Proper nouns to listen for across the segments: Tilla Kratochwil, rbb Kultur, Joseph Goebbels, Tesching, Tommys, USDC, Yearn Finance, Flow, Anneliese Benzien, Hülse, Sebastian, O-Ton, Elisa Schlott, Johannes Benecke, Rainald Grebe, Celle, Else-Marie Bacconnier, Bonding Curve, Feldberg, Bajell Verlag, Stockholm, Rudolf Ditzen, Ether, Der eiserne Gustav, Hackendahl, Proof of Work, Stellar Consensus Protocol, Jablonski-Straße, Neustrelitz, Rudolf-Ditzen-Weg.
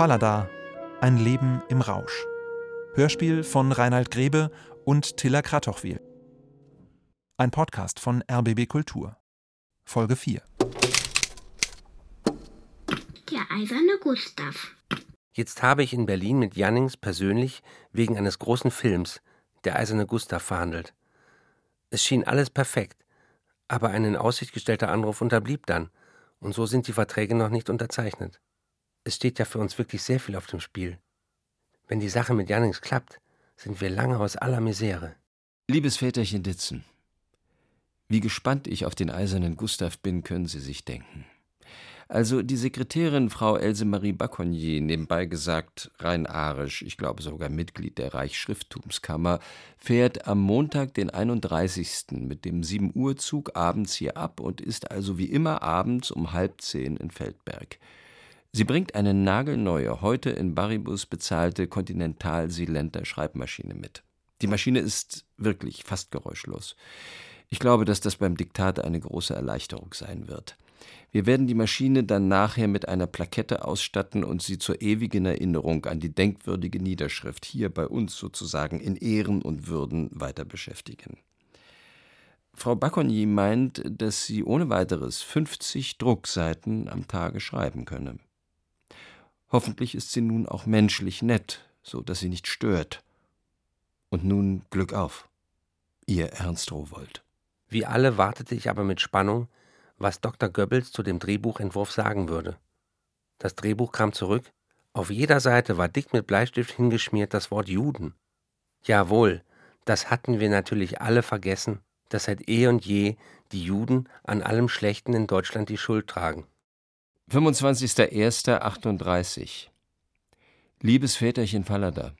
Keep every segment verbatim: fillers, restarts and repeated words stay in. Fallada, ein Leben im Rausch. Hörspiel von Rainald Grebe und Tilla Kratochwil. Ein Podcast von R B B Kultur. Folge vier. Der eiserne Gustav. Jetzt habe ich in Berlin mit Jannings persönlich wegen eines großen Films, Der eiserne Gustav, verhandelt. Es schien alles perfekt, aber ein in Aussicht gestellter Anruf unterblieb dann, und so sind die Verträge noch nicht unterzeichnet. Es steht ja für uns wirklich sehr viel auf dem Spiel. Wenn die Sache mit Jannings klappt, sind wir lange aus aller Misere. Liebes Väterchen Ditzen, wie gespannt ich auf den eisernen Gustav bin, können Sie sich denken. Also die Sekretärin, Frau Else-Marie Bacconnier, nebenbei gesagt rein arisch, ich glaube sogar Mitglied der Reichsschrifttumskammer, fährt am Montag, den einunddreißigsten mit dem sieben Uhr Zug abends hier ab und ist also wie immer abends um halb zehn in Feldberg. Sie bringt eine nagelneue, heute in Baribus bezahlte Continental Silenter Schreibmaschine mit. Die Maschine ist wirklich fast geräuschlos. Ich glaube, dass das beim Diktat eine große Erleichterung sein wird. Wir werden die Maschine dann nachher mit einer Plakette ausstatten und sie zur ewigen Erinnerung an die denkwürdige Niederschrift hier bei uns sozusagen in Ehren und Würden weiter beschäftigen. Frau Bacconnier meint, dass sie ohne weiteres fünfzig Druckseiten am Tage schreiben könne. Hoffentlich ist sie nun auch menschlich nett, so dass sie nicht stört. Und nun Glück auf, Ihr Ernst Rowohlt. Wie alle wartete ich aber mit Spannung, was Doktor Goebbels zu dem Drehbuchentwurf sagen würde. Das Drehbuch kam zurück. Auf jeder Seite war dick mit Bleistift hingeschmiert das Wort Juden. Jawohl, das hatten wir natürlich alle vergessen, dass seit eh und je die Juden an allem Schlechten in Deutschland die Schuld tragen. fünfundzwanzigster erster achtunddreißig. Liebes Väterchen Fallada.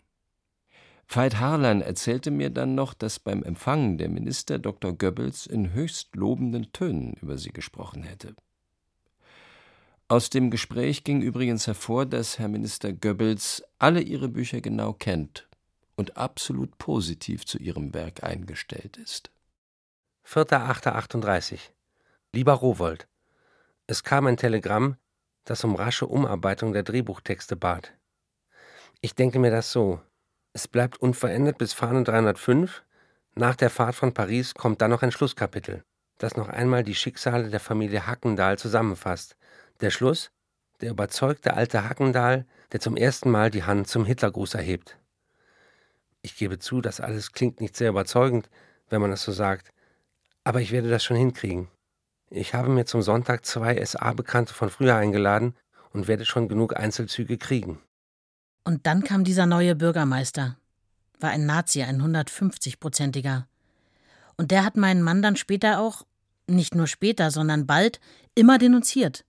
Veit Harlan erzählte mir dann noch, dass beim Empfang der Minister Doktor Goebbels in höchst lobenden Tönen über sie gesprochen hätte. Aus dem Gespräch ging übrigens hervor, dass Herr Minister Goebbels alle ihre Bücher genau kennt und absolut positiv zu ihrem Werk eingestellt ist. vierter achter achtunddreißig. Lieber Rowohlt, es kam ein Telegramm, das um rasche Umarbeitung der Drehbuchtexte bat. Ich denke mir das so: Es bleibt unverändert bis Fahne dreihundertfünf. Nach der Fahrt von Paris kommt dann noch ein Schlusskapitel, das noch einmal die Schicksale der Familie Hackendahl zusammenfasst. Der Schluss: der überzeugte alte Hackendahl, der zum ersten Mal die Hand zum Hitlergruß erhebt. Ich gebe zu, das alles klingt nicht sehr überzeugend, wenn man das so sagt, aber ich werde das schon hinkriegen. Ich habe mir zum Sonntag zwei S A-Bekannte von früher eingeladen und werde schon genug Einzelzüge kriegen. Und dann kam dieser neue Bürgermeister. War ein Nazi, ein hundertfünfzigprozentiger. Und der hat meinen Mann dann später auch, nicht nur später, sondern bald, immer denunziert.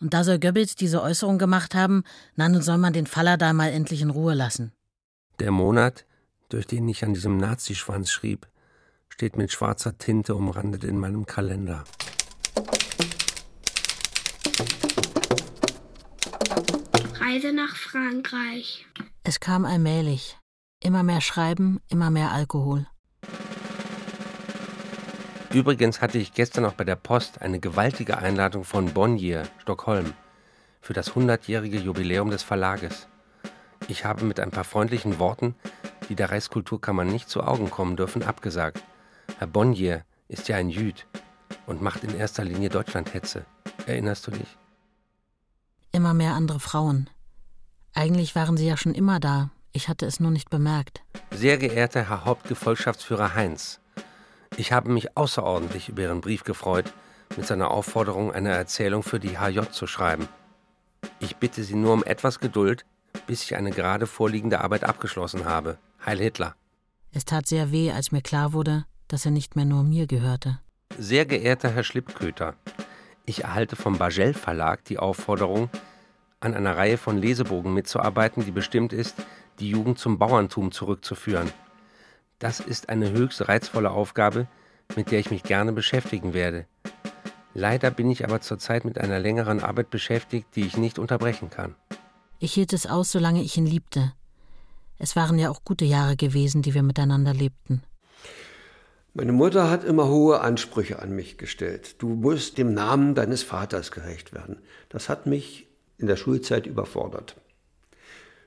Und da soll Goebbels diese Äußerung gemacht haben, na, nun soll man den Fallada mal endlich in Ruhe lassen. Der Monat, durch den ich an diesem Nazischwanz schrieb, steht mit schwarzer Tinte umrandet in meinem Kalender. Reise nach Frankreich. Es kam allmählich. Immer mehr Schreiben, immer mehr Alkohol. Übrigens hatte ich gestern auch bei der Post eine gewaltige Einladung von Bonnier, Stockholm, für das hundertjährige Jubiläum des Verlages. Ich habe mit ein paar freundlichen Worten, die der Reichskulturkammer nicht zu Augen kommen dürfen, abgesagt. Herr Bonnier ist ja ein Jüd und macht in erster Linie Deutschlandhetze. Erinnerst du dich? Immer mehr andere Frauen. Eigentlich waren sie ja schon immer da. Ich hatte es nur nicht bemerkt. Sehr geehrter Herr Hauptgefolgschaftsführer Heinz, ich habe mich außerordentlich über Ihren Brief gefreut, mit seiner Aufforderung, eine Erzählung für die H J zu schreiben. Ich bitte Sie nur um etwas Geduld, bis ich eine gerade vorliegende Arbeit abgeschlossen habe. Heil Hitler. Es tat sehr weh, als mir klar wurde, dass er nicht mehr nur mir gehörte. Sehr geehrter Herr Schlippköter, ich erhalte vom Bajell Verlag die Aufforderung, an einer Reihe von Lesebogen mitzuarbeiten, die bestimmt ist, die Jugend zum Bauerntum zurückzuführen. Das ist eine höchst reizvolle Aufgabe, mit der ich mich gerne beschäftigen werde. Leider bin ich aber zurzeit mit einer längeren Arbeit beschäftigt, die ich nicht unterbrechen kann. Ich hielt es aus, solange ich ihn liebte. Es waren ja auch gute Jahre gewesen, die wir miteinander lebten. Meine Mutter hat immer hohe Ansprüche an mich gestellt. Du musst dem Namen deines Vaters gerecht werden. Das hat mich in der Schulzeit überfordert.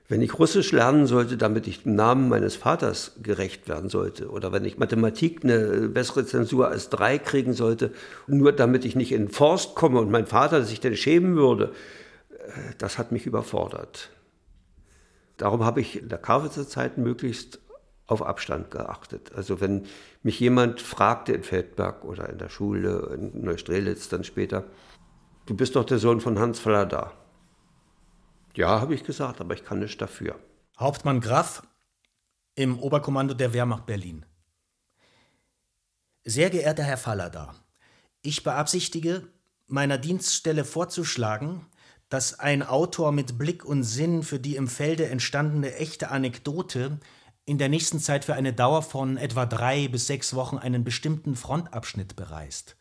Wenn ich Russisch lernen sollte, damit ich dem Namen meines Vaters gerecht werden sollte, oder wenn ich Mathematik eine bessere Zensur als drei kriegen sollte, nur damit ich nicht in den Forst komme und mein Vater sich dann schämen würde, das hat mich überfordert. Darum habe ich in der Karwitzer Zeit möglichst auf Abstand geachtet. Also wenn mich jemand fragte in Feldberg oder in der Schule, in Neustrelitz dann später, du bist doch der Sohn von Hans Fallada. Ja, habe ich gesagt, aber ich kann nichts dafür. Hauptmann Graf im Oberkommando der Wehrmacht Berlin. Sehr geehrter Herr Fallada, ich beabsichtige, meiner Dienststelle vorzuschlagen, dass ein Autor mit Blick und Sinn für die im Felde entstandene echte Anekdote in der nächsten Zeit für eine Dauer von etwa drei bis sechs Wochen einen bestimmten Frontabschnitt bereist,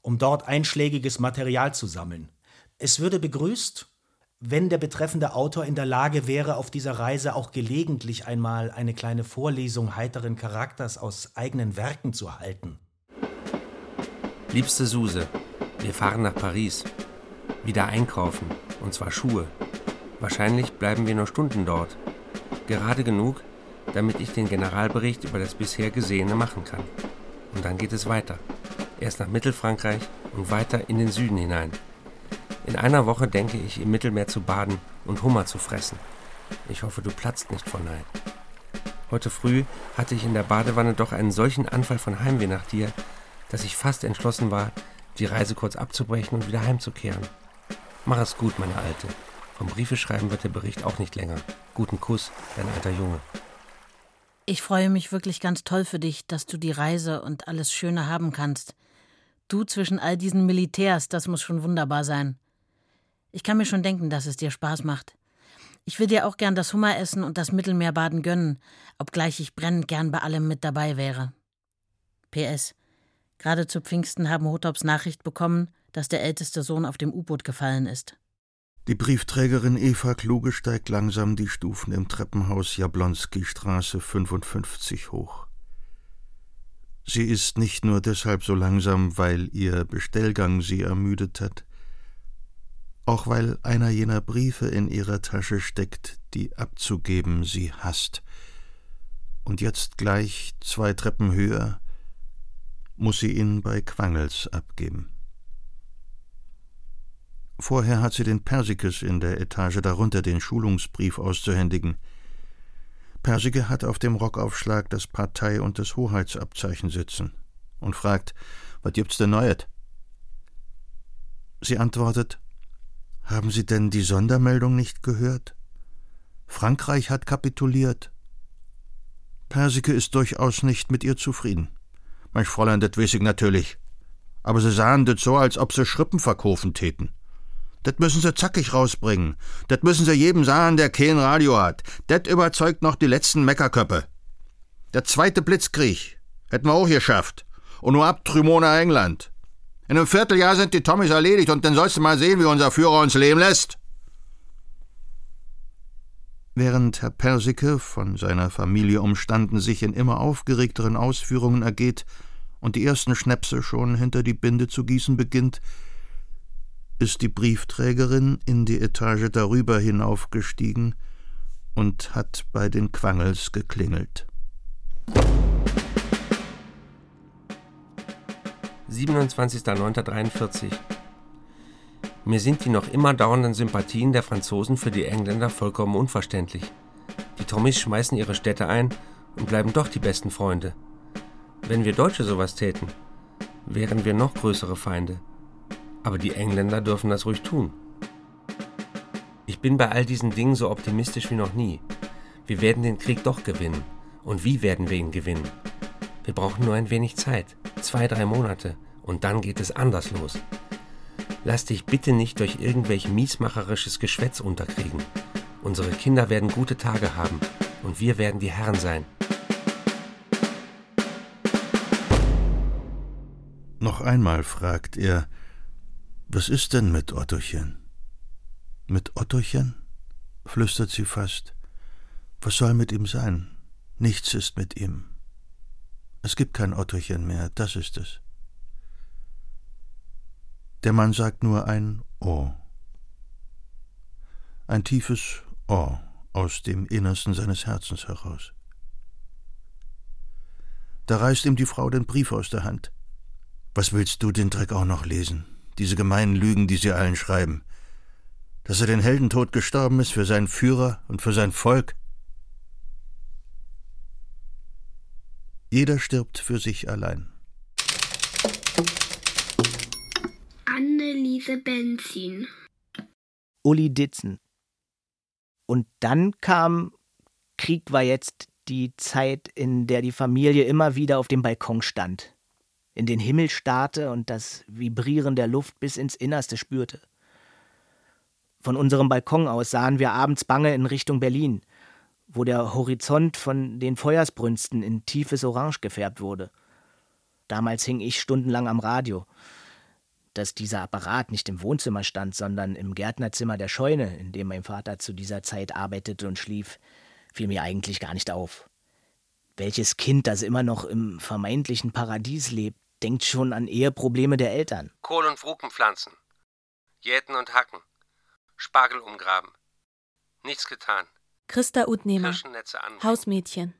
um dort einschlägiges Material zu sammeln. Es würde begrüßt, wenn der betreffende Autor in der Lage wäre, auf dieser Reise auch gelegentlich einmal eine kleine Vorlesung heiteren Charakters aus eigenen Werken zu halten. Liebste Suse, wir fahren nach Paris. Wieder einkaufen, und zwar Schuhe. Wahrscheinlich bleiben wir nur Stunden dort. Gerade genug, damit ich den Generalbericht über das bisher Gesehene machen kann. Und dann geht es weiter. Erst nach Mittelfrankreich und weiter in den Süden hinein. In einer Woche denke ich, im Mittelmeer zu baden und Hummer zu fressen. Ich hoffe, du platzt nicht vor Neid. Heute früh hatte ich in der Badewanne doch einen solchen Anfall von Heimweh nach dir, dass ich fast entschlossen war, die Reise kurz abzubrechen und wieder heimzukehren. Mach es gut, meine Alte. Vom Briefeschreiben wird der Bericht auch nicht länger. Guten Kuss, dein alter Junge. Ich freue mich wirklich ganz toll für dich, dass du die Reise und alles Schöne haben kannst. Du zwischen all diesen Militärs, das muss schon wunderbar sein. Ich kann mir schon denken, dass es dir Spaß macht. Ich will dir auch gern das Hummeressen und das Mittelmeerbaden gönnen, obgleich ich brennend gern bei allem mit dabei wäre. P S. Gerade zu Pfingsten haben Hottops Nachricht bekommen, dass der älteste Sohn auf dem U-Boot gefallen ist. Die Briefträgerin Eva Kluge steigt langsam die Stufen im Treppenhaus Jablonski-Straße fünfundfünfzig hoch. Sie ist nicht nur deshalb so langsam, weil ihr Bestellgang sie ermüdet hat, auch weil einer jener Briefe in ihrer Tasche steckt, die abzugeben sie hasst. Und jetzt gleich zwei Treppen höher muss sie ihn bei Quangels abgeben. Vorher hat sie den Persickes in der Etage darunter den Schulungsbrief auszuhändigen. Persickes hat auf dem Rockaufschlag das Partei- und das Hoheitsabzeichen sitzen und fragt, was gibt's denn Neuet? Sie antwortet, haben Sie denn die Sondermeldung nicht gehört? Frankreich hat kapituliert. Persickes ist durchaus nicht mit ihr zufrieden. Mein Fräulein, das weiß ich natürlich. Aber sie sahen das so, als ob sie Schrippen verkaufen täten. Das müssen sie zackig rausbringen. Das müssen sie jedem sagen, der kein Radio hat. Das überzeugt noch die letzten Meckerköppe. Der zweite Blitzkrieg hätten wir auch geschafft. Und nur ab Trümona England. In einem Vierteljahr sind die Tommys erledigt und dann sollst du mal sehen, wie unser Führer uns leben lässt. Während Herr Persickes von seiner Familie umstanden sich in immer aufgeregteren Ausführungen ergeht und die ersten Schnäpse schon hinter die Binde zu gießen beginnt, ist die Briefträgerin in die Etage darüber hinaufgestiegen und hat bei den Quangels geklingelt. siebenundzwanzigster neunter dreiundvierzig. Mir sind die noch immer dauernden Sympathien der Franzosen für die Engländer vollkommen unverständlich. Die Tommys schmeißen ihre Städte ein und bleiben doch die besten Freunde. Wenn wir Deutsche sowas täten, wären wir noch größere Feinde. Aber die Engländer dürfen das ruhig tun. Ich bin bei all diesen Dingen so optimistisch wie noch nie. Wir werden den Krieg doch gewinnen. Und wie werden wir ihn gewinnen? Wir brauchen nur ein wenig Zeit. Zwei, drei Monate. Und dann geht es anders los. Lass dich bitte nicht durch irgendwelch miesmacherisches Geschwätz unterkriegen. Unsere Kinder werden gute Tage haben. Und wir werden die Herren sein. Noch einmal fragt er, was ist denn mit Ottochen? Mit Ottochen? Flüstert sie fast. Was soll mit ihm sein? Nichts ist mit ihm. Es gibt kein Ottochen mehr, das ist es. Der Mann sagt nur ein Oh. Ein tiefes Oh aus dem Innersten seines Herzens heraus. Da reißt ihm die Frau den Brief aus der Hand. Was willst du den Dreck auch noch lesen? Diese gemeinen Lügen, die sie allen schreiben. Dass er den Heldentod gestorben ist für seinen Führer und für sein Volk. Jeder stirbt für sich allein. Anneliese Benzien. Uli Ditzen. Und dann kam, Krieg war jetzt die Zeit, in der die Familie immer wieder auf dem Balkon stand, in den Himmel starrte und das Vibrieren der Luft bis ins Innerste spürte. Von unserem Balkon aus sahen wir abends bange in Richtung Berlin, wo der Horizont von den Feuersbrünsten in tiefes Orange gefärbt wurde. Damals hing ich stundenlang am Radio. Dass dieser Apparat nicht im Wohnzimmer stand, sondern im Gärtnerzimmer der Scheune, in dem mein Vater zu dieser Zeit arbeitete und schlief, fiel mir eigentlich gar nicht auf. Welches Kind, das immer noch im vermeintlichen Paradies lebt, denkt schon an Eheprobleme der Eltern? Kohl- und Fruchtenpflanzen, jäten und hacken. Spargel umgraben. Nichts getan. Christa Utnehmer, Hausmädchen.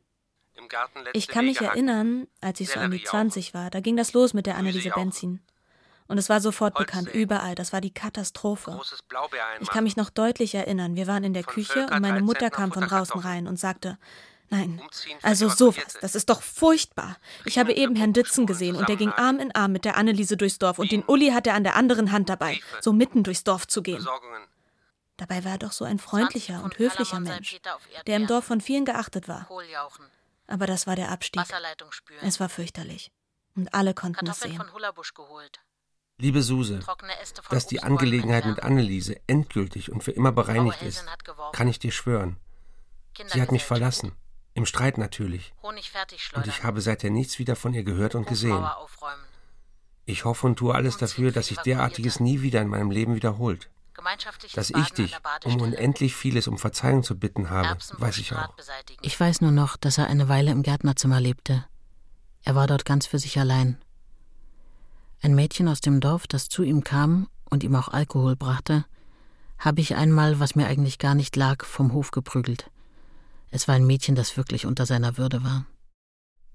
Im Garten letzte Ich kann mich Wege erinnern, als ich Sellerie so an die zwanzig auch. war, da ging das los mit der Anneliese Benzien. Und es war sofort Holzsee. bekannt, überall, das war die Katastrophe. Ich kann mich noch deutlich erinnern, wir waren in der von Küche Völker und meine Mutter kam von draußen rein und sagte, nein, also sowas, das ist doch furchtbar. Ich habe eben Herrn Ditzen gesehen und der ging Arm in Arm mit der Anneliese durchs Dorf und den Uli hat er an der anderen Hand dabei, so mitten durchs Dorf zu gehen. Dabei war er doch so ein freundlicher und höflicher Mensch, der im Dorf von vielen geachtet war. Aber das war der Abstieg. Es war fürchterlich. Und alle konnten es sehen. Liebe Suse, dass die Angelegenheit mit Anneliese endgültig und für immer bereinigt ist, kann ich dir schwören. Sie hat mich verlassen. Im Streit natürlich. Und ich habe seither nichts wieder von ihr gehört und gesehen. Ich hoffe und tue alles dafür, dass sich derartiges nie wieder in meinem Leben wiederholt. Dass ich dich um unendlich vieles um Verzeihung zu bitten habe, weiß ich auch. Ich weiß nur noch, dass er eine Weile im Gärtnerzimmer lebte. Er war dort ganz für sich allein. Ein Mädchen aus dem Dorf, das zu ihm kam und ihm auch Alkohol brachte, habe ich einmal, was mir eigentlich gar nicht lag, vom Hof geprügelt. Es war ein Mädchen, das wirklich unter seiner Würde war.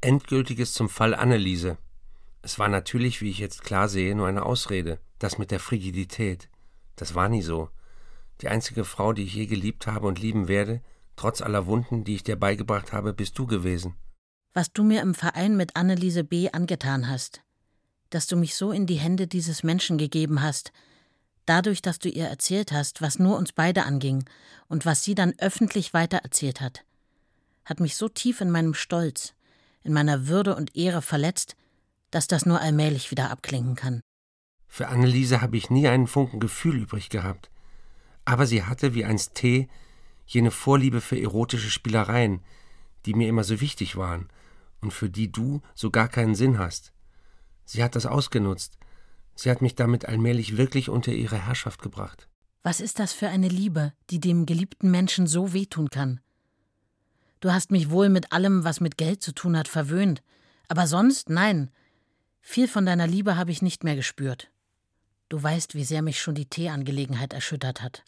Endgültiges zum Fall Anneliese. Es war natürlich, wie ich jetzt klar sehe, nur eine Ausrede, das mit der Frigidität. Das war nie so. Die einzige Frau, die ich je geliebt habe und lieben werde, trotz aller Wunden, die ich dir beigebracht habe, bist du gewesen. Was du mir im Verein mit Anneliese B. angetan hast, dass du mich so in die Hände dieses Menschen gegeben hast, dadurch, dass du ihr erzählt hast, was nur uns beide anging und was sie dann öffentlich weitererzählt hat, hat mich so tief in meinem Stolz, in meiner Würde und Ehre verletzt, dass das nur allmählich wieder abklingen kann. Für Anneliese habe ich nie einen Funken Gefühl übrig gehabt. Aber sie hatte, wie einst T., jene Vorliebe für erotische Spielereien, die mir immer so wichtig waren und für die du so gar keinen Sinn hast. Sie hat das ausgenutzt. Sie hat mich damit allmählich wirklich unter ihre Herrschaft gebracht. Was ist das für eine Liebe, die dem geliebten Menschen so wehtun kann? Du hast mich wohl mit allem, was mit Geld zu tun hat, verwöhnt. Aber sonst, nein. Viel von deiner Liebe habe ich nicht mehr gespürt. Du weißt, wie sehr mich schon die Tee-Angelegenheit erschüttert hat.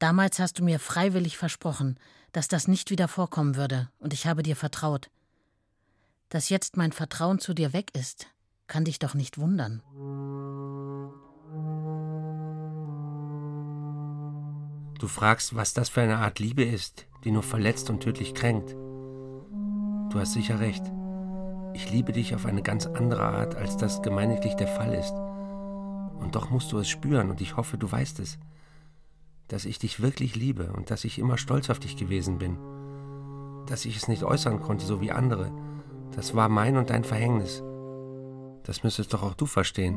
Damals hast du mir freiwillig versprochen, dass das nicht wieder vorkommen würde, und ich habe dir vertraut. Dass jetzt mein Vertrauen zu dir weg ist, kann dich doch nicht wundern. Du fragst, was das für eine Art Liebe ist, die nur verletzt und tödlich kränkt. Du hast sicher recht. Ich liebe dich auf eine ganz andere Art, als das gemeiniglich der Fall ist. Und doch musst du es spüren und ich hoffe, du weißt es, dass ich dich wirklich liebe und dass ich immer stolz auf dich gewesen bin. Dass ich es nicht äußern konnte, so wie andere. Das war mein und dein Verhängnis. Das müsstest doch auch du verstehen,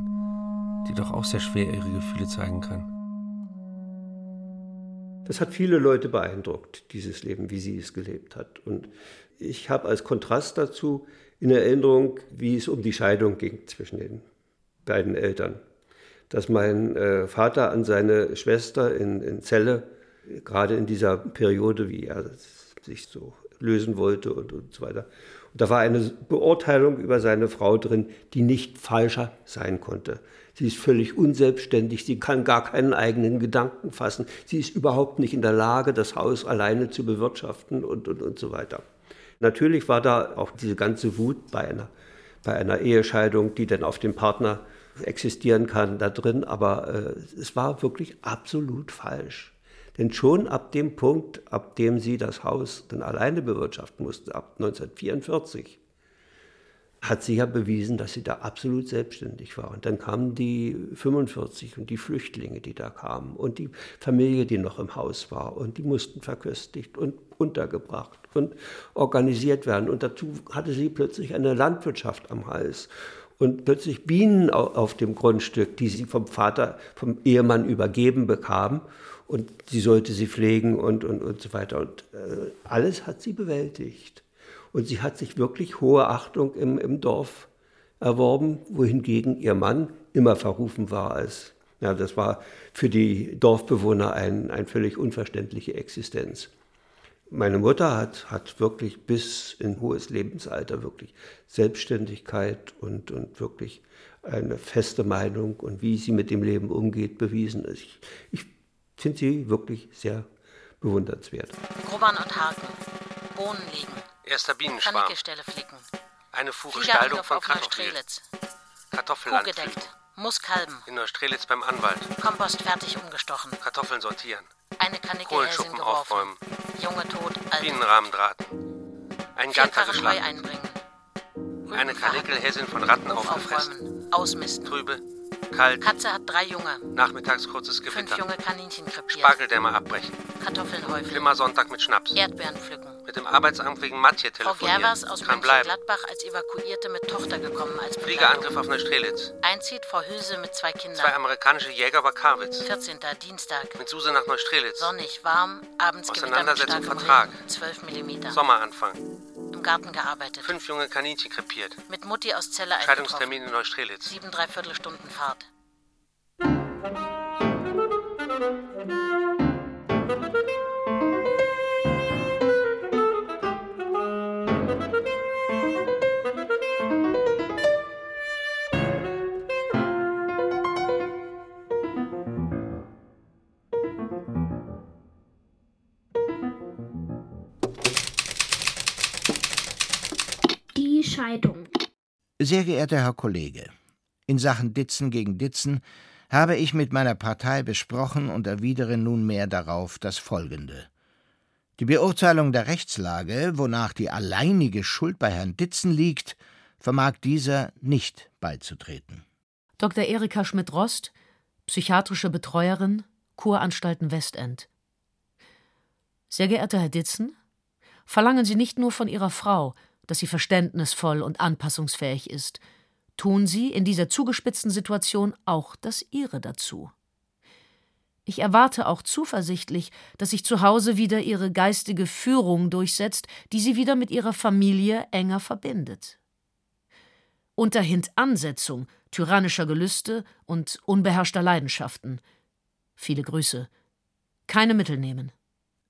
die doch auch sehr schwer ihre Gefühle zeigen kann. Das hat viele Leute beeindruckt, dieses Leben, wie sie es gelebt hat. Und ich habe als Kontrast dazu in Erinnerung, wie es um die Scheidung ging zwischen den beiden Eltern. Dass mein äh, Vater an seine Schwester in, in Celle, gerade in dieser Periode, wie er sich so lösen wollte und, und so weiter. Und da war eine Beurteilung über seine Frau drin, die nicht falscher sein konnte. Sie ist völlig unselbstständig, sie kann gar keinen eigenen Gedanken fassen, sie ist überhaupt nicht in der Lage, das Haus alleine zu bewirtschaften und, und, und so weiter. Natürlich war da auch diese ganze Wut bei einer, bei einer Ehescheidung, die dann auf den Partner existieren kann, da drin, aber äh, es war wirklich absolut falsch. Denn schon ab dem Punkt, ab dem sie das Haus dann alleine bewirtschaften musste, ab neunzehnhundertvierundvierzig, hat sie ja bewiesen, dass sie da absolut selbstständig war. Und dann kamen die fünfundvierzig und die Flüchtlinge, die da kamen und die Familie, die noch im Haus war. Und die mussten verköstigt und untergebracht und organisiert werden. Und dazu hatte sie plötzlich eine Landwirtschaft am Hals. Und plötzlich Bienen auf dem Grundstück, die sie vom Vater, vom Ehemann übergeben bekam. Und sie sollte sie pflegen und, und, und so weiter. Und äh, alles hat sie bewältigt. Und sie hat sich wirklich hohe Achtung im, im Dorf erworben, wohingegen ihr Mann immer verrufen war als, ja, das war für die Dorfbewohner ein, ein völlig unverständliche Existenz. Meine Mutter hat, hat wirklich bis in hohes Lebensalter wirklich Selbstständigkeit und, und wirklich eine feste Meinung und wie sie mit dem Leben umgeht, bewiesen. Ich, ich finde sie wirklich sehr bewundernswert. Grubbern und Haken, Bohnen liegen. Erster Bienenschwarm. Kanickelstelle flicken. Eine Fuhrgestaltung von Kratochwil. Kartoffelland gedeckt. Muskalben. In Neustrelitz beim Anwalt. Kompost fertig umgestochen. Kartoffeln sortieren. Eine Kanickel Kohlenschuppen geworfen. Aufräumen. Junge tot, alt. Bienenrahmen drahten. Ein Ganter geschlagen. Einbringen. Rüben eine Kanickelhäsin von Ratten aufgefressen. Ausmisten. Trübe. Kalt. Katze hat drei Junge. Nachmittags kurzes Gewitter. Fünf junge Kaninchen krepiert. Spargeldämme abbrechen. Kartoffeln häufen. Flimmersonntag mit Schnaps. Erdbeeren pflücken. Mit dem Arbeitsamt wegen Matje telefonieren. Frau Gervers aus Mönchengladbach als Evakuierte mit Tochter gekommen als Begleitung. Fliegerangriff auf Neustrelitz. Einzieht Frau Hülse mit zwei Kindern. Zwei amerikanische Jäger bei Karwitz. vierzehnten Dienstag. Mit Suse nach Neustrelitz. Sonnig, warm, abends Gewitter mit starkem Vertrag. Regen, zwölf Millimeter. Sommeranfang. Im Garten gearbeitet. Fünf junge Kaninchen krepiert. Mit Mutti aus Celle eingetroffen. Scheidungstermin in Neustrelitz. Sieben Dreiviertelstunden Fahrt. Sehr geehrter Herr Kollege, in Sachen Ditzen gegen Ditzen habe ich mit meiner Partei besprochen und erwidere nunmehr darauf das Folgende. Die Beurteilung der Rechtslage, wonach die alleinige Schuld bei Herrn Ditzen liegt, vermag dieser nicht beizutreten. Doktor Erika Schmidt-Rost, psychiatrische Betreuerin, Kuranstalten Westend. Sehr geehrter Herr Ditzen, verlangen Sie nicht nur von Ihrer Frau, dass sie verständnisvoll und anpassungsfähig ist, tun Sie in dieser zugespitzten Situation auch das Ihre dazu. Ich erwarte auch zuversichtlich, dass sich zu Hause wieder Ihre geistige Führung durchsetzt, die Sie wieder mit Ihrer Familie enger verbindet. Unter Hintansetzung tyrannischer Gelüste und unbeherrschter Leidenschaften. Viele Grüße. Keine Mittel nehmen.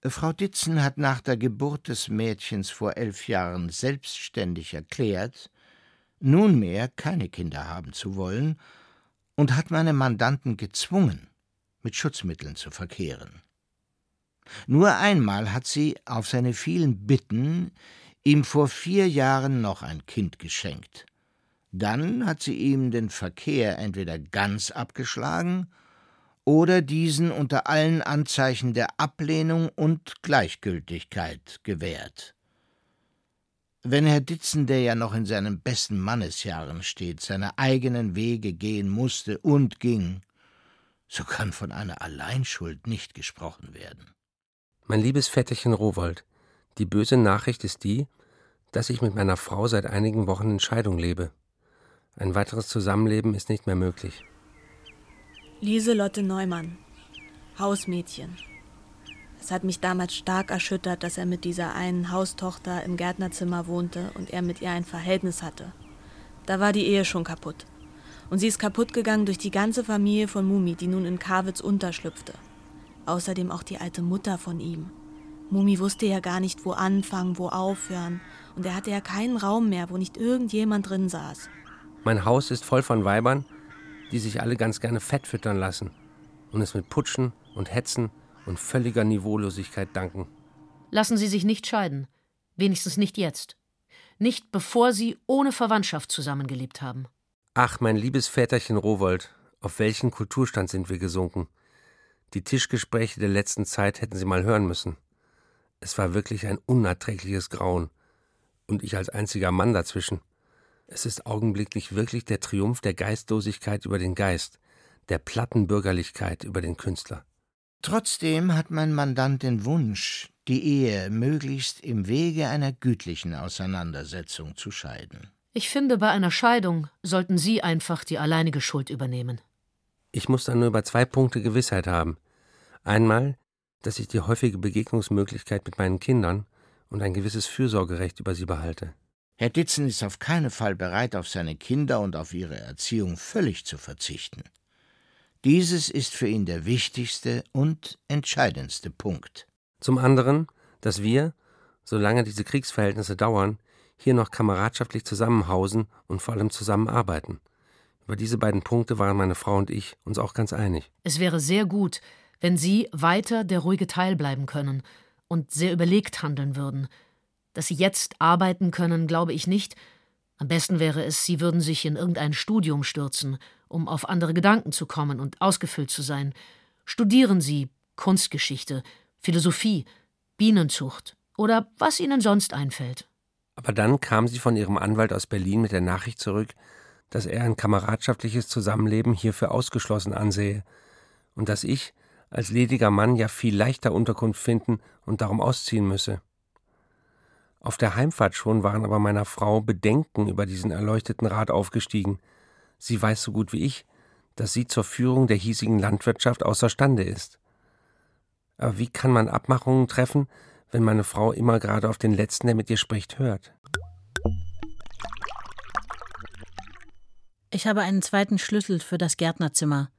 Frau Ditzen hat nach der Geburt des Mädchens vor elf Jahren selbstständig erklärt, nunmehr keine Kinder haben zu wollen und hat meine Mandanten gezwungen, mit Schutzmitteln zu verkehren. Nur einmal hat sie auf seine vielen Bitten ihm vor vier Jahren noch ein Kind geschenkt. Dann hat sie ihm den Verkehr entweder ganz abgeschlagen oder diesen unter allen Anzeichen der Ablehnung und Gleichgültigkeit gewährt. Wenn Herr Ditzen, der ja noch in seinen besten Mannesjahren steht, seine eigenen Wege gehen musste und ging, so kann von einer Alleinschuld nicht gesprochen werden. Mein liebes Vetterchen Rowohlt, die böse Nachricht ist die, dass ich mit meiner Frau seit einigen Wochen in Scheidung lebe. Ein weiteres Zusammenleben ist nicht mehr möglich. Lieselotte Neumann, Hausmädchen. Es hat mich damals stark erschüttert, dass er mit dieser einen Haustochter im Gärtnerzimmer wohnte und er mit ihr ein Verhältnis hatte. Da war die Ehe schon kaputt. Und sie ist kaputt gegangen durch die ganze Familie von Mumi, die nun in Karwitz unterschlüpfte. Außerdem auch die alte Mutter von ihm. Mumi wusste ja gar nicht, wo anfangen, wo aufhören. Und er hatte ja keinen Raum mehr, wo nicht irgendjemand drin saß. Mein Haus ist voll von Weibern, die sich alle ganz gerne fett füttern lassen und es mit Putschen und Hetzen und völliger Niveaulosigkeit danken. Lassen Sie sich nicht scheiden. Wenigstens nicht jetzt. Nicht bevor Sie ohne Verwandtschaft zusammengelebt haben. Ach, mein liebes Väterchen Rowohlt, auf welchen Kulturstand sind wir gesunken? Die Tischgespräche der letzten Zeit hätten Sie mal hören müssen. Es war wirklich ein unerträgliches Grauen. Und ich als einziger Mann dazwischen. Es ist augenblicklich wirklich der Triumph der Geistlosigkeit über den Geist, der platten Bürgerlichkeit über den Künstler. Trotzdem hat mein Mandant den Wunsch, die Ehe möglichst im Wege einer gütlichen Auseinandersetzung zu scheiden. Ich finde, bei einer Scheidung sollten Sie einfach die alleinige Schuld übernehmen. Ich muss dann nur über zwei Punkte Gewissheit haben. Einmal, dass ich die häufige Begegnungsmöglichkeit mit meinen Kindern und ein gewisses Fürsorgerecht über sie behalte. Herr Ditzen ist auf keinen Fall bereit, auf seine Kinder und auf ihre Erziehung völlig zu verzichten. Dieses ist für ihn der wichtigste und entscheidendste Punkt. Zum anderen, dass wir, solange diese Kriegsverhältnisse dauern, hier noch kameradschaftlich zusammenhausen und vor allem zusammenarbeiten. Über diese beiden Punkte waren meine Frau und ich uns auch ganz einig. Es wäre sehr gut, wenn Sie weiter der ruhige Teil bleiben können und sehr überlegt handeln würden. Dass Sie jetzt arbeiten können, glaube ich nicht. Am besten wäre es, Sie würden sich in irgendein Studium stürzen, um auf andere Gedanken zu kommen und ausgefüllt zu sein. Studieren Sie Kunstgeschichte, Philosophie, Bienenzucht oder was Ihnen sonst einfällt. Aber dann kam sie von ihrem Anwalt aus Berlin mit der Nachricht zurück, dass er ein kameradschaftliches Zusammenleben hierfür ausgeschlossen ansehe und dass ich als lediger Mann ja viel leichter Unterkunft finden und darum ausziehen müsse. Auf der Heimfahrt schon waren aber meiner Frau Bedenken über diesen erleuchteten Rat aufgestiegen. Sie weiß so gut wie ich, dass sie zur Führung der hiesigen Landwirtschaft außerstande ist. Aber wie kann man Abmachungen treffen, wenn meine Frau immer gerade auf den Letzten, der mit ihr spricht, hört? Ich habe einen zweiten Schlüssel für das Gärtnerzimmer.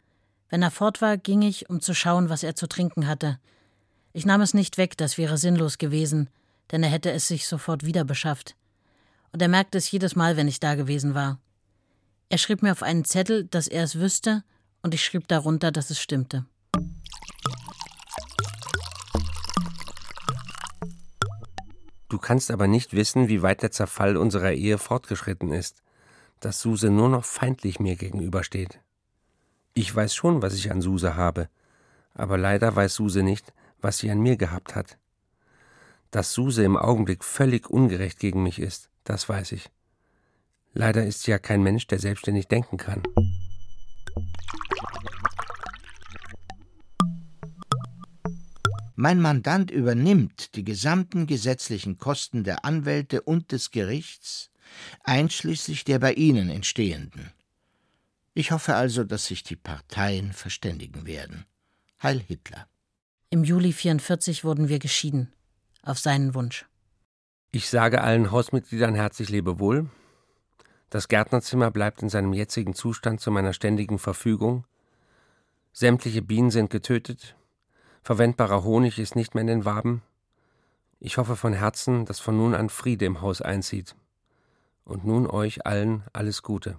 Wenn er fort war, ging ich, um zu schauen, was er zu trinken hatte. Ich nahm es nicht weg, das wäre sinnlos gewesen, denn er hätte es sich sofort wieder beschafft. Und er merkte es jedes Mal, wenn ich da gewesen war. Er schrieb mir auf einen Zettel, dass er es wüsste, und ich schrieb darunter, dass es stimmte. Du kannst aber nicht wissen, wie weit der Zerfall unserer Ehe fortgeschritten ist, dass Suse nur noch feindlich mir gegenübersteht. Ich weiß schon, was ich an Suse habe, aber leider weiß Suse nicht, was sie an mir gehabt hat. Dass Suse im Augenblick völlig ungerecht gegen mich ist, das weiß ich. Leider ist sie ja kein Mensch, der selbstständig denken kann. Mein Mandant übernimmt die gesamten gesetzlichen Kosten der Anwälte und des Gerichts, einschließlich der bei Ihnen entstehenden. Ich hoffe also, dass sich die Parteien verständigen werden. Heil Hitler. Im Juli vierundvierzig wurden wir geschieden, auf seinen Wunsch. Ich sage allen Hausmitgliedern herzlich Lebewohl. Das Gärtnerzimmer bleibt in seinem jetzigen Zustand zu meiner ständigen Verfügung. Sämtliche Bienen sind getötet. Verwendbarer Honig ist nicht mehr in den Waben. Ich hoffe von Herzen, dass von nun an Friede im Haus einzieht. Und nun euch allen alles Gute.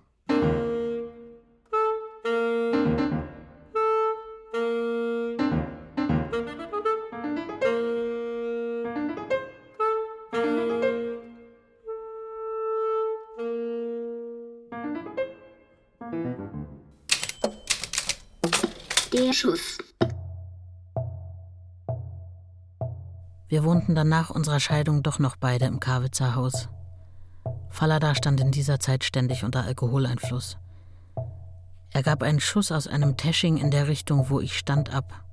Der Schuss. Wir wohnten dann nach unserer Scheidung doch noch beide im Karwitzer Haus. Fallada stand in dieser Zeit ständig unter Alkoholeinfluss. Er gab einen Schuss aus einem Tesching in der Richtung, wo ich stand, ab.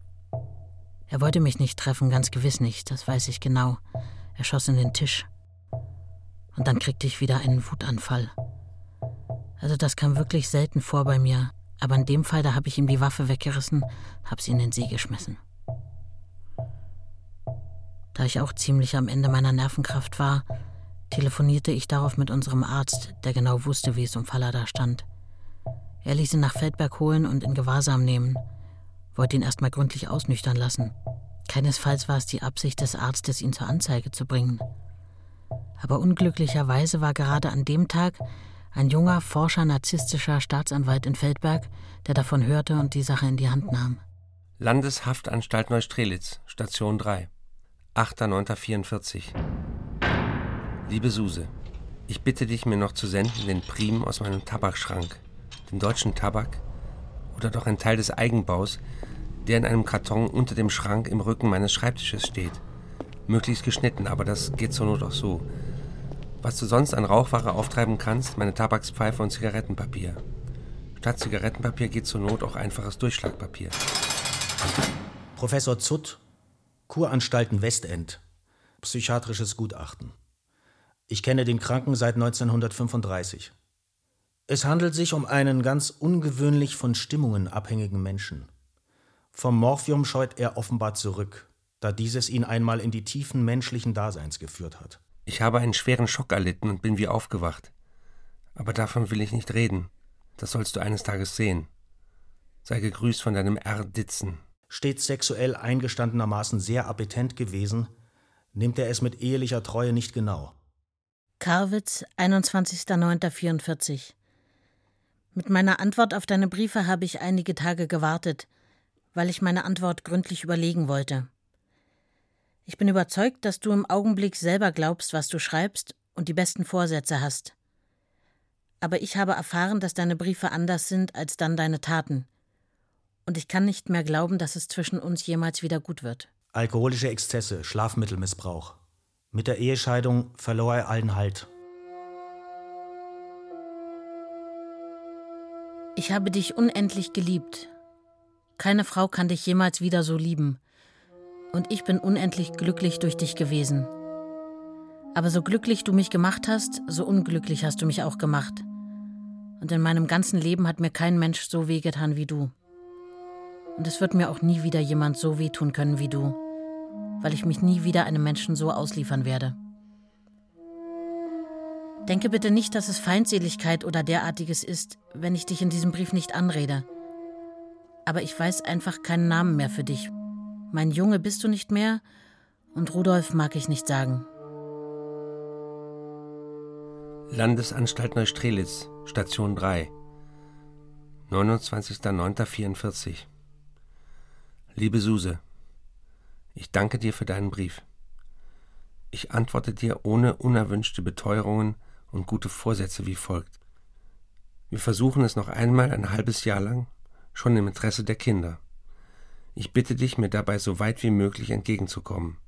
Er wollte mich nicht treffen, ganz gewiss nicht, das weiß ich genau. Er schoss in den Tisch. Und dann kriegte ich wieder einen Wutanfall. Also das kam wirklich selten vor bei mir, aber in dem Fall, da habe ich ihm die Waffe weggerissen, habe sie in den See geschmissen. Da ich auch ziemlich am Ende meiner Nervenkraft war, telefonierte ich darauf mit unserem Arzt, der genau wusste, wie es um Fallada stand. Er ließ ihn nach Feldberg holen und in Gewahrsam nehmen, wollte ihn erstmal gründlich ausnüchtern lassen. Keinesfalls war es die Absicht des Arztes, ihn zur Anzeige zu bringen. Aber unglücklicherweise war gerade an dem Tag ein junger, forscher narzisstischer Staatsanwalt in Feldberg, der davon hörte und die Sache in die Hand nahm. Landeshaftanstalt Neustrelitz, Station drei, achter neunter vierundvierzig. Liebe Suse, ich bitte dich, mir noch zu senden den Prim aus meinem Tabakschrank, den deutschen Tabak oder doch ein Teil des Eigenbaus, der in einem Karton unter dem Schrank im Rücken meines Schreibtisches steht. Möglichst geschnitten, aber das geht zur Not auch so. Was du sonst an Rauchware auftreiben kannst, meine Tabakspfeife und Zigarettenpapier. Statt Zigarettenpapier geht zur Not auch einfaches Durchschlagpapier. Professor Zutt, Kuranstalten Westend, psychiatrisches Gutachten. Ich kenne den Kranken seit neunzehnhundertfünfunddreißig. Es handelt sich um einen ganz ungewöhnlich von Stimmungen abhängigen Menschen. Vom Morphium scheut er offenbar zurück, da dieses ihn einmal in die tiefen menschlichen Daseins geführt hat. Ich habe einen schweren Schock erlitten und bin wie aufgewacht. Aber davon will ich nicht reden. Das sollst du eines Tages sehen. Sei gegrüßt von deinem R. Ditzen. Stets sexuell eingestandenermaßen sehr appetent gewesen, nimmt er es mit ehelicher Treue nicht genau. Karwitz, einundzwanzigster neunter vierundvierzig. Mit meiner Antwort auf deine Briefe habe ich einige Tage gewartet, weil ich meine Antwort gründlich überlegen wollte. Ich bin überzeugt, dass du im Augenblick selber glaubst, was du schreibst und die besten Vorsätze hast. Aber ich habe erfahren, dass deine Briefe anders sind als dann deine Taten. Und ich kann nicht mehr glauben, dass es zwischen uns jemals wieder gut wird. Alkoholische Exzesse, Schlafmittelmissbrauch. Mit der Ehescheidung verlor er allen Halt. Ich habe dich unendlich geliebt. Keine Frau kann dich jemals wieder so lieben. Und ich bin unendlich glücklich durch dich gewesen. Aber so glücklich du mich gemacht hast, so unglücklich hast du mich auch gemacht. Und in meinem ganzen Leben hat mir kein Mensch so wehgetan wie du. Und es wird mir auch nie wieder jemand so wehtun können wie du, weil ich mich nie wieder einem Menschen so ausliefern werde. Denke bitte nicht, dass es Feindseligkeit oder derartiges ist, wenn ich dich in diesem Brief nicht anrede. Aber ich weiß einfach keinen Namen mehr für dich. Mein Junge bist du nicht mehr und Rudolf mag ich nicht sagen. Landesanstalt Neustrelitz, Station drei, neunundzwanzigster neunter vierundvierzig. Liebe Suse, ich danke dir für deinen Brief. Ich antworte dir ohne unerwünschte Beteuerungen und gute Vorsätze wie folgt. Wir versuchen es noch einmal ein halbes Jahr lang, schon im Interesse der Kinder. Ich bitte dich, mir dabei so weit wie möglich entgegenzukommen.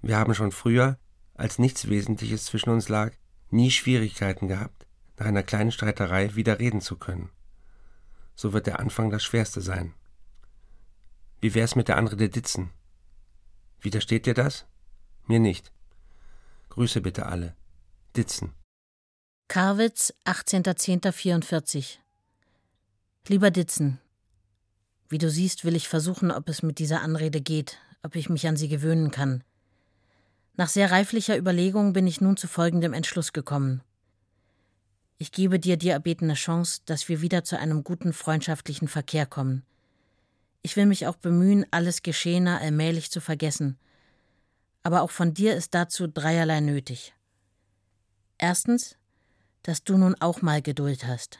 Wir haben schon früher, als nichts Wesentliches zwischen uns lag, nie Schwierigkeiten gehabt, nach einer kleinen Streiterei wieder reden zu können. So wird der Anfang das Schwerste sein. Wie wär's mit der Anrede Ditzen? Widersteht dir das? Mir nicht. Grüße bitte alle. Ditzen. Karwitz, achtzehnter zehnter vierundvierzig. Lieber Ditzen, wie du siehst, will ich versuchen, ob es mit dieser Anrede geht, ob ich mich an sie gewöhnen kann. Nach sehr reiflicher Überlegung bin ich nun zu folgendem Entschluss gekommen. Ich gebe dir die erbetene Chance, dass wir wieder zu einem guten freundschaftlichen Verkehr kommen. Ich will mich auch bemühen, alles Geschehene allmählich zu vergessen. Aber auch von dir ist dazu dreierlei nötig. Erstens, dass du nun auch mal Geduld hast.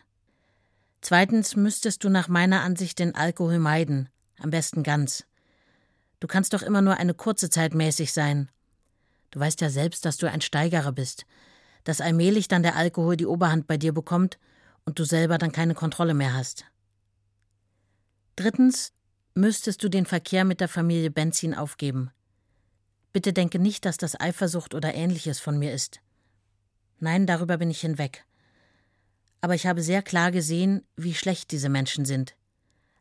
Zweitens müsstest du nach meiner Ansicht den Alkohol meiden, am besten ganz. Du kannst doch immer nur eine kurze Zeit mäßig sein. Du weißt ja selbst, dass du ein Steigerer bist, dass allmählich dann der Alkohol die Oberhand bei dir bekommt und du selber dann keine Kontrolle mehr hast. Drittens müsstest du den Verkehr mit der Familie Benzien aufgeben. Bitte denke nicht, dass das Eifersucht oder Ähnliches von mir ist. Nein, darüber bin ich hinweg. Aber ich habe sehr klar gesehen, wie schlecht diese Menschen sind,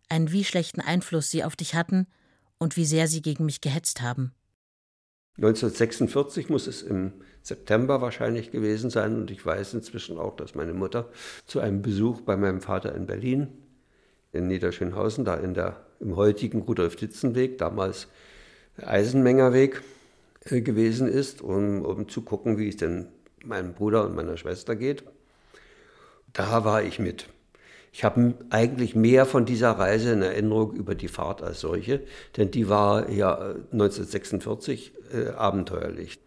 einen wie schlechten Einfluss sie auf dich hatten und wie sehr sie gegen mich gehetzt haben. neunzehnhundertsechsundvierzig muss es im September wahrscheinlich gewesen sein und ich weiß inzwischen auch, dass meine Mutter zu einem Besuch bei meinem Vater in Berlin, in Niederschönhausen, da in der, im heutigen Rudolf-Ditzen-Weg, damals Eisenmengerweg, äh, gewesen ist, um, um zu gucken, wie es denn meinem Bruder und meiner Schwester geht. Da war ich mit. Ich habe eigentlich mehr von dieser Reise in Erinnerung über die Fahrt als solche, denn die war ja neunzehnhundertsechsundvierzig äh, abenteuerlich.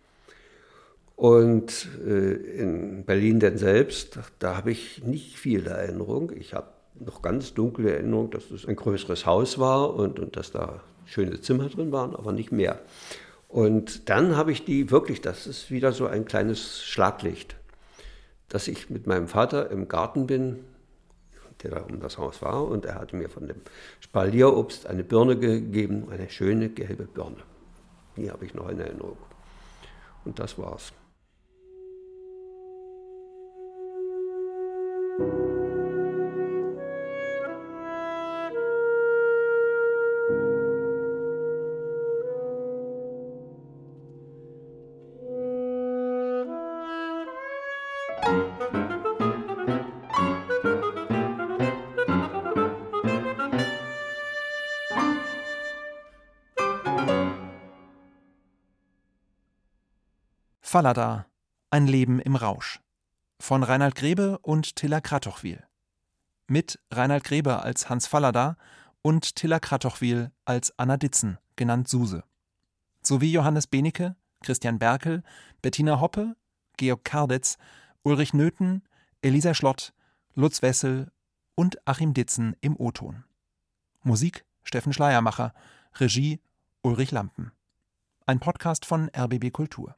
Und äh, in Berlin denn selbst, da, da habe ich nicht viel Erinnerung. Ich habe noch ganz dunkle Erinnerung, dass es ein größeres Haus war und, und dass da schöne Zimmer drin waren, aber nicht mehr. Und dann habe ich die wirklich, das ist wieder so ein kleines Schlaglicht, dass ich mit meinem Vater im Garten bin, der da um das Haus war, und er hatte mir von dem Spalierobst eine Birne gegeben, eine schöne gelbe Birne. Die habe ich noch in Erinnerung. Und das war's. Fallada, ein Leben im Rausch. Von Rainald Grebe und Tilla Kratochwil. Mit Rainald Grebe als Hans Fallada und Tilla Kratochwil als Anna Ditzen, genannt Suse. Sowie Johannes Benecke, Christian Berkel, Bettina Hoppe, Georg Kardetz, Ulrich Nöthen, Elisa Schlott, Lutz Wessel und Achim Ditzen im O-Ton. Musik Steffen Schleiermacher, Regie Ulrich Lampen. Ein Podcast von R B B Kultur.